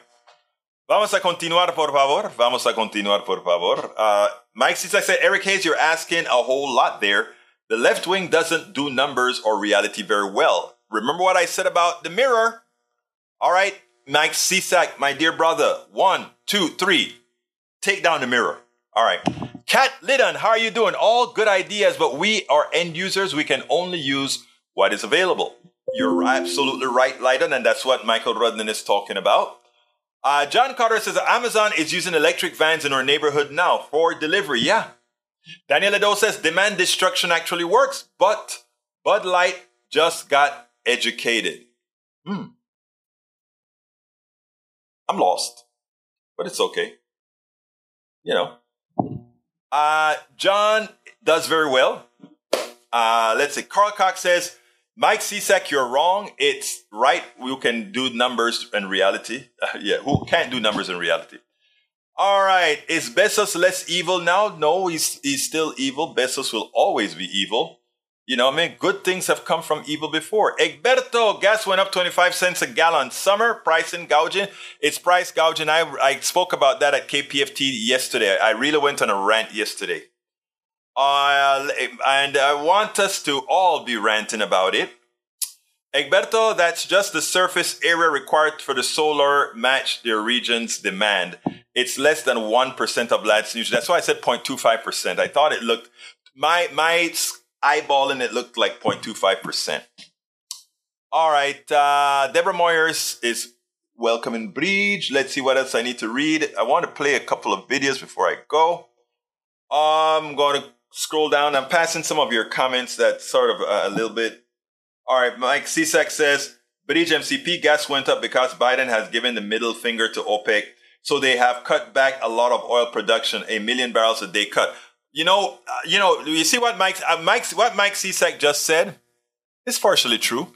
Vamos a continuar, por favor. Vamos a continuar, por favor. Uh, Mike Cisek said, Eric Hayes, you're asking a whole lot there. The left wing doesn't do numbers or reality very well. Remember what I said about the mirror? All right. Mike Cisek, my dear brother, one, two, three, take down the mirror. All right. Kat Liddon, how are you doing? All good ideas, but we are end users. We can only use what is available. You're absolutely right, Leiden, and that's what Michael Rodney is talking about. Uh, John Cotter says that Amazon is using electric vans in our neighborhood now for delivery. Yeah. Daniel Edo says demand destruction actually works, but Bud Light just got educated. Hmm. I'm lost, but it's okay. You know. Uh, John does very well. Uh, let's see. Carl Cox says, Mike Cisek, you're wrong. It's right. You can do numbers and reality. Uh, yeah, who can't do numbers and reality? All right. Is Bezos less evil now? No, he's, he's still evil. Bezos will always be evil. You know, I mean, good things have come from evil before. Egberto, gas went up twenty-five cents a gallon. Summer, pricing gouging. It's price gouging. I, I spoke about that at K P F T yesterday. I really went on a rant yesterday. Uh, and I want us to all be ranting about it. Egberto, that's just the surface area required for the solar match their region's demand. It's less than one percent of land's usage. That's why I said zero point two five percent. I thought it looked, my my eyeballing it looked like zero point two five percent. All right. Uh, Deborah Moyers is welcoming Bridge. Let's see what else I need to read. I want to play a couple of videos before I go. I'm going to scroll down. I'm passing some of your comments that sort of uh, a little bit. All right. Mike Cisek says, Bridge M C P gas went up because Biden has given the middle finger to OPEC. So they have cut back a lot of oil production, a million barrels a day cut. You know, uh, you know, you see what Mike, uh, Mike, what Mike Cisek just said is partially true.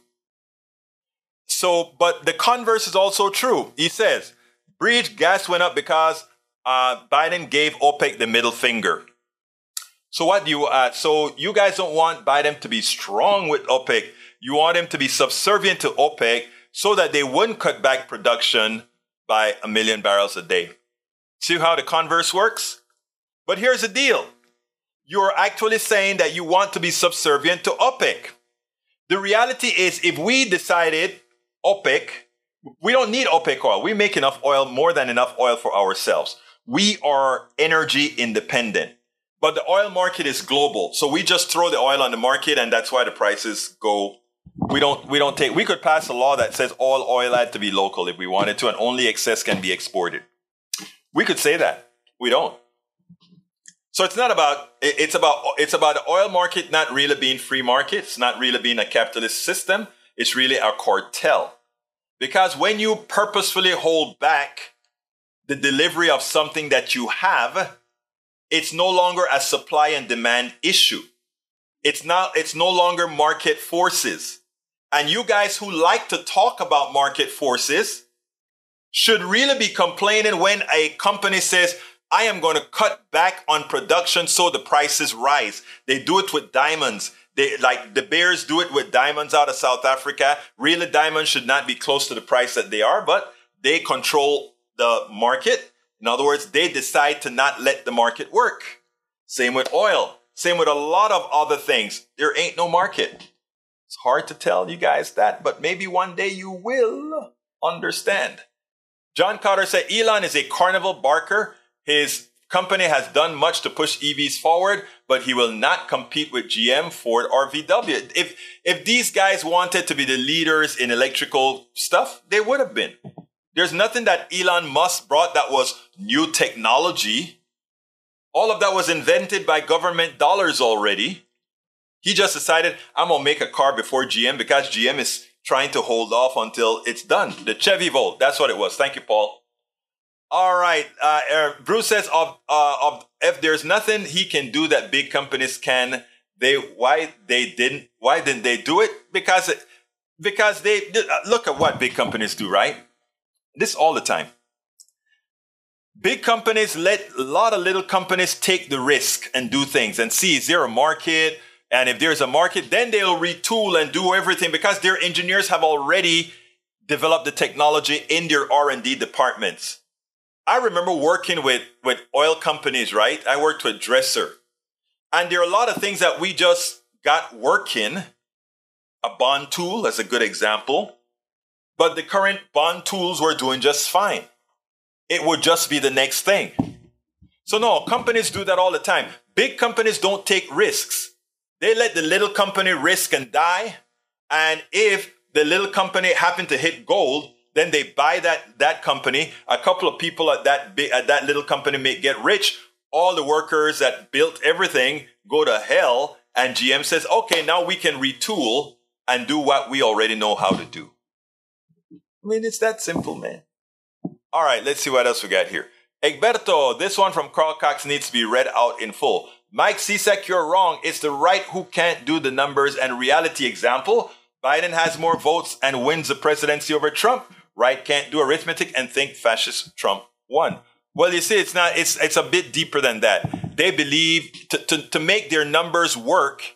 So, but the converse is also true. He says, Bridge gas went up because uh, Biden gave OPEC the middle finger. So what do you, uh, so you guys don't want Biden to be strong with OPEC. You want him to be subservient to OPEC so that they wouldn't cut back production by a million barrels a day. See how the converse works? But here's the deal. You're actually saying that you want to be subservient to OPEC. The reality is, if we decided OPEC, we don't need OPEC oil. We make enough oil, more than enough oil for ourselves. We are energy independent. But the oil market is global. So we just throw the oil on the market, and that's why the prices go. We don't, we don't take, we could pass a law that says all oil had to be local if we wanted to, and only excess can be exported. We could say that. We don't. So it's not about, it's about, it's about the oil market not really being free market. It's not really being a capitalist system. It's really a cartel. Because when you purposefully hold back the delivery of something that you have, it's no longer a supply and demand issue. It's not, it's no longer market forces. And you guys who like to talk about market forces should really be complaining when a company says, I am going to cut back on production so the prices rise. They do it with diamonds. They, like the bears do it with diamonds out of South Africa. Really, diamonds should not be close to the price that they are, but they control the market. In other words, they decide to not let the market work. Same with oil. Same with a lot of other things. There ain't no market. It's hard to tell you guys that, but maybe one day you will understand. John Cotter said, Elon is a carnival barker. His company has done much to push E Vs forward, but he will not compete with G M, Ford, or V W. If if these guys wanted to be the leaders in electrical stuff, they would have been. There's nothing that Elon Musk brought that was new technology. All of that was invented by government dollars already. He just decided, I'm going to make a car before G M because G M is trying to hold off until it's done. The Chevy Volt, that's what it was. Thank you, Paul. All right. Uh, Bruce says, of, uh, of, if there's nothing he can do that big companies can, they, why they didn't, why didn't they do it? Because, because they look at what big companies do, right? This all the time. Big companies let a lot of little companies take the risk and do things and see, is there a market? And if there's a market, then they'll retool and do everything because their engineers have already developed the technology in their R and D departments. I remember working with, with oil companies, right? I worked with Dresser. And there are a lot of things that we just got working. A bond tool, that's a good example. But the current bond tools were doing just fine. It would just be the next thing. So no, companies do that all the time. Big companies don't take risks. They let the little company risk and die. And if the little company happened to hit gold. Then they buy that that company. A couple of people at that at that little company may get rich. All the workers that built everything go to hell. And G M says, okay, now we can retool and do what we already know how to do. I mean, it's that simple, man. All right, let's see what else we got here. Egberto, this one from Carl Cox needs to be read out in full. Mike Cisek, you're wrong. It's the right who can't do the numbers and reality example. Biden has more votes and wins the presidency over Trump. Right can't do arithmetic and think fascist Trump won. Well, you see, it's not. It's it's a bit deeper than that. They believe to, to, to make their numbers work,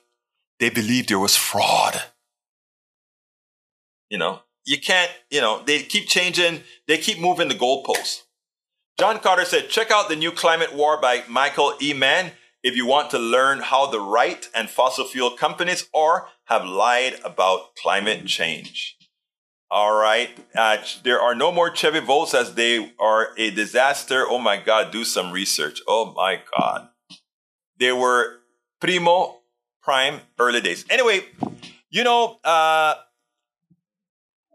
they believe there was fraud. You know, you can't, you know, they keep changing. They keep moving the goalposts. John Cotter said, check out the new Climate War by Michael E. Mann if you want to learn how the right and fossil fuel companies are have lied about climate change. All right. Uh, there are no more Chevy votes as they are a disaster. Oh, my God. Do some research. Oh, my God. They were primo, prime, early days. Anyway, you know, uh,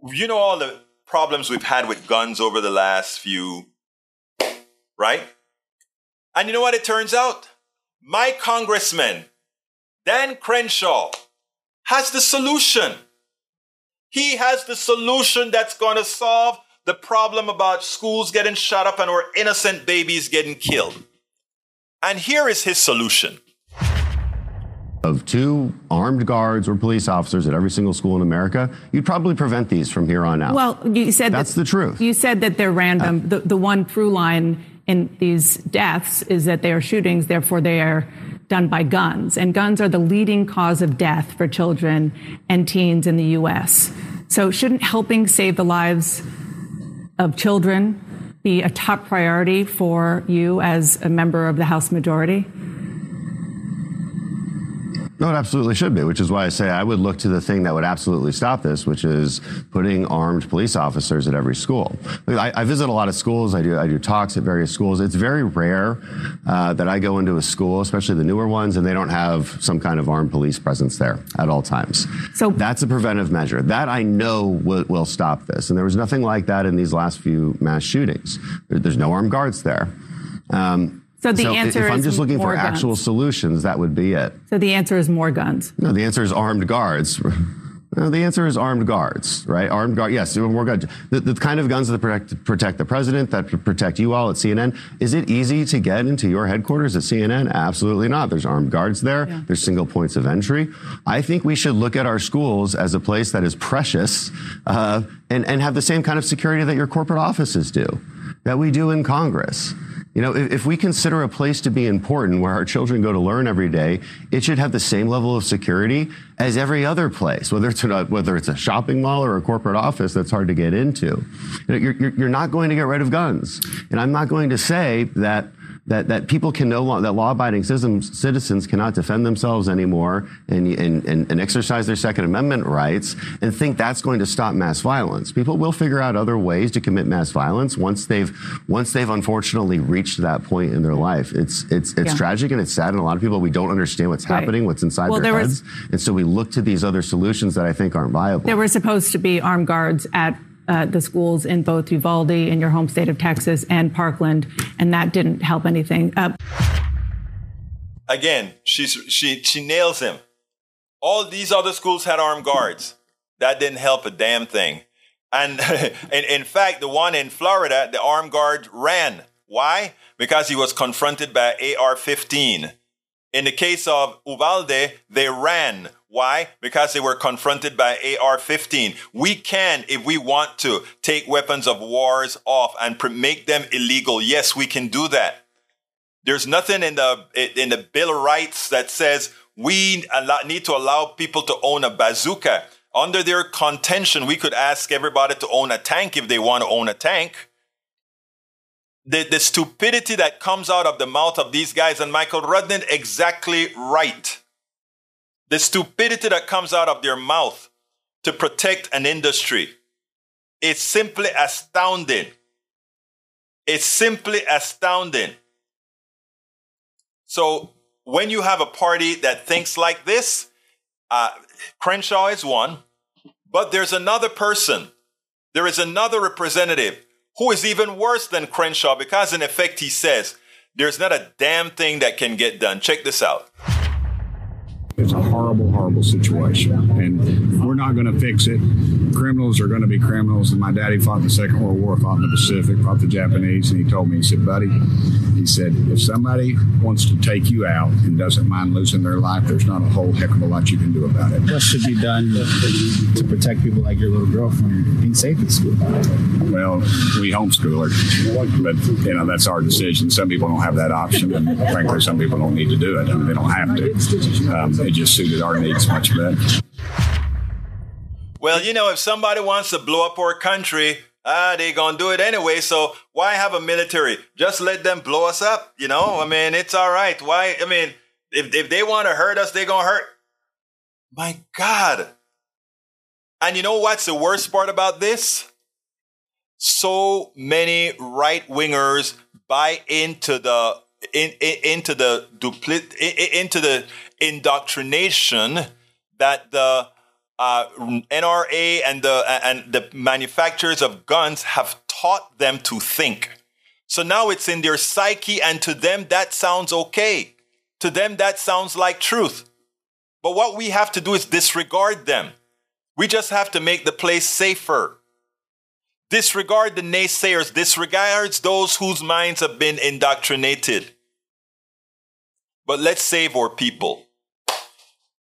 you know all the problems we've had with guns over the last few, right? And you know what it turns out? My congressman, Dan Crenshaw, has the solution. He has the solution that's going to solve the problem about schools getting shut up and our innocent babies getting killed. And here is his solution. Of two armed guards or police officers at every single school in America, you'd probably prevent these from here on out. Well, you said that's that, the truth. You said that they're random. Uh, the, the one through line in these deaths is that they are shootings, therefore they are done by guns. And guns are the leading cause of death for children and teens in the U S. So shouldn't helping save the lives of children be a top priority for you as a member of the House majority? No, it absolutely should be, which is why I say I would look to the thing that would absolutely stop this, which is putting armed police officers at every school. I, I visit a lot of schools. I do I do talks at various schools. It's very rare uh, that I go into a school, especially the newer ones, and they don't have some kind of armed police presence there at all times. So that's a preventive measure. That I know will, will stop this. And there was nothing like that in these last few mass shootings. There, there's no armed guards there. Um, So the so answer if I'm is just looking for guns. Actual solutions, that would be it. So the answer is more guns. No, the answer is armed guards. No, the answer is armed guards, right? Armed guards. Yes, more guns. The, the kind of guns that protect, protect the president, that protect you all at C N N. Is it easy to get into your headquarters at C N N? Absolutely not. There's armed guards there. Yeah. There's single points of entry. I think we should look at our schools as a place that is precious uh, and, and have the same kind of security that your corporate offices do, that we do in Congress. You know, if we consider a place to be important where our children go to learn every day, it should have the same level of security as every other place, whether it's a, whether it's a shopping mall or a corporate office that's hard to get into. You're, you're, you're not going to get rid of guns. And I'm not going to say that that, that people can no longer, that law-abiding citizens, citizens cannot defend themselves anymore and, and, and, and exercise their Second Amendment rights and think that's going to stop mass violence. People will figure out other ways to commit mass violence once they've, once they've unfortunately reached that point in their life. It's, it's, it's yeah. tragic and it's sad, and a lot of people, we don't understand what's right. happening, what's inside well, their there heads. Was, and so we look to these other solutions that I think aren't viable. There were supposed to be armed guards at Uh, the schools in both Uvalde, in your home state of Texas, and Parkland, and that didn't help anything. Uh- Again, she's, she she nails him. All these other schools had armed guards. That didn't help a damn thing. And, and in fact, the one in Florida, the armed guard ran. Why? Because he was confronted by A R fifteen. In the case of Uvalde, they ran. Why? Because they were confronted by A R fifteen. We can, if we want to, take weapons of wars off and pre- make them illegal. Yes, we can do that. There's nothing in the in the Bill of Rights that says we allow, need to allow people to own a bazooka. Under their contention, we could ask everybody to own a tank if they want to own a tank. The, the stupidity that comes out of the mouth of these guys, and Michael Rodney, exactly right. The stupidity that comes out of their mouth to protect an industry is simply astounding. It's simply astounding. So when you have a party that thinks like this, uh, Crenshaw is one. But there's another person. There is another representative who is even worse than Crenshaw because, in effect, he says, there's not a damn thing that can get done. Check this out. It's a horrible, horrible situation, and we're not going to fix it. Criminals are going to be criminals, and my daddy fought in the Second World War, fought in the Pacific, fought the Japanese, and he told me, he said, buddy, he said, if somebody wants to take you out and doesn't mind losing their life, there's not a whole heck of a lot you can do about it. What should be done to protect people like your little girl from being safe at school? Well, we homeschool her, but, you know, that's our decision. Some people don't have that option, and frankly, some people don't need to do it. I mean, they don't have to. Um, It just suited our needs much better. Well, you know, if somebody wants to blow up our country, ah, they're going to do it anyway. So why have a military? Just let them blow us up. You know, I mean, it's all right. Why? I mean, if, if they want to hurt us, they're going to hurt. My God. And you know what's the worst part about this? So many right wingers buy into the In, in, into the dupli- in, into the indoctrination that the uh, N R A and the and the manufacturers of guns have taught them to think. So now it's in their psyche, and to them that sounds okay. To them that sounds like truth. But what we have to do is disregard them. We just have to make the place safer. Disregard the naysayers, disregards those whose minds have been indoctrinated. But let's save our people.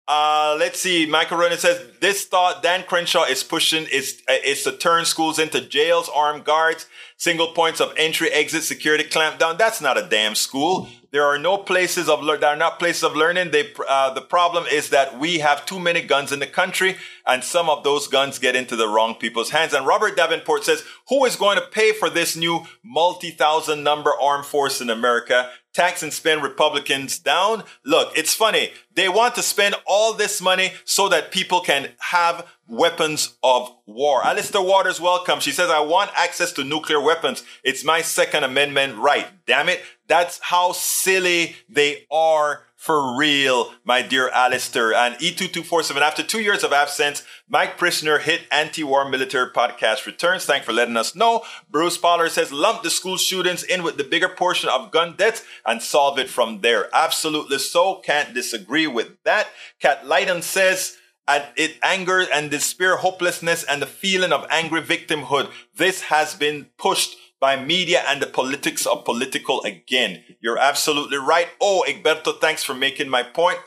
Uh, let's see. Michael Rotten says, this thought Dan Crenshaw is pushing is, uh, is to turn schools into jails, armed guards, single points of entry, exit, security, clamp down. That's not a damn school. There are no places of learning. There are not places of learning. They, uh, the problem is that we have too many guns in the country, and some of those guns get into the wrong people's hands. And Robert Davenport says, who is going to pay for this new multi-thousand number armed force in America? Tax and spend Republicans down. Look, it's funny. They want to spend all this money so that people can have weapons of war. Alistair Waters, welcome. She says, I want access to nuclear weapons. It's my Second Amendment right. Damn it. That's how silly they are for real, my dear Alistair. And E two two four seven, after two years of absence, Mike Prisoner hit anti-war military podcast returns. Thanks for letting us know. Bruce Pollard says, lump the school shootings in with the bigger portion of gun deaths and solve it from there. Absolutely so. Can't disagree with that. Kat Leighton says, and it angers and despair, hopelessness, and the feeling of angry victimhood. This has been pushed by media and the politics of political again. You're absolutely right. Oh, Egberto, thanks for making my point.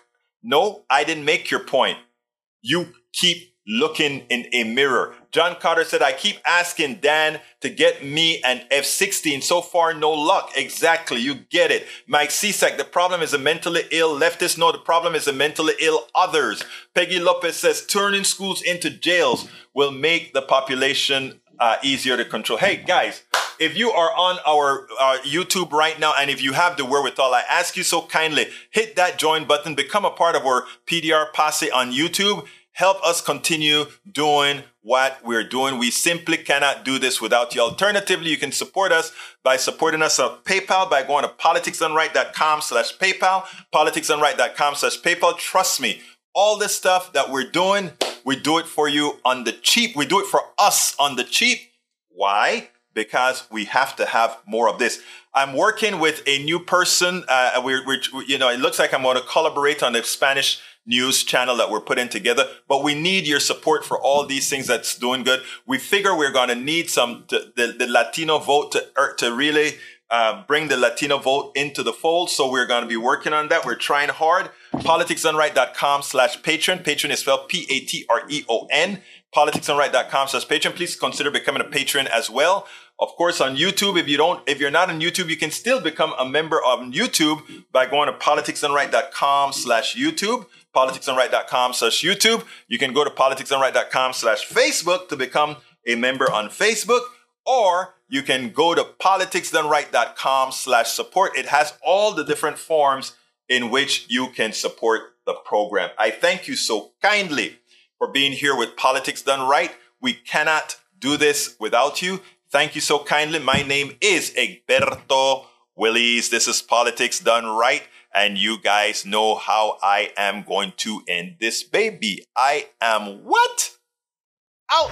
No, I didn't make your point. You keep looking in a mirror. John Cotter said, I keep asking Dan to get me an F sixteen. So far, no luck. Exactly. You get it. Mike Cisek, the problem is the mentally ill leftists. No, the problem is the mentally ill others. Peggy Lopez says, turning schools into jails will make the population uh, easier to control. Hey, guys, if you are on our uh, YouTube right now, and if you have the wherewithal, I ask you so kindly, hit that join button, become a part of our P D R posse on YouTube. Help us continue doing what we're doing. We simply cannot do this without you. Alternatively, you can support us by supporting us on PayPal by going to politicsdoneright.com slash PayPal, politicsdoneright.com slash PayPal. Trust me, all this stuff that we're doing, we do it for you on the cheap. We do it for us on the cheap. Why? Because we have to have more of this. I'm working with a new person. Uh, we're, we're, you know, it looks like I'm going to collaborate on the Spanish news channel that we're putting together, but we need your support for all these things that's doing good. We figure we're going to need some, to, the, the Latino vote to, er, to really uh, bring the Latino vote into the fold. So we're going to be working on that. We're trying hard. politicsdoneright.com slash patron. Patron is spelled P A T R E O N. politicsdoneright.com slash patron. Please consider becoming a patron as well. Of course, on YouTube, if you don't, if you're not on YouTube, you can still become a member of YouTube by going to politicsdoneright.com slash YouTube. politicsdoneright.com slash YouTube. You can go to politicsdoneright.com slash Facebook to become a member on Facebook, or you can go to politicsdoneright.com slash support. It has all the different forms in which you can support the program. I thank you so kindly for being here with Politics Done Right. We cannot do this without you. Thank you so kindly. My name is Egberto Willis. This is Politics Done Right. And you guys know how I am going to end this baby. I am what? out.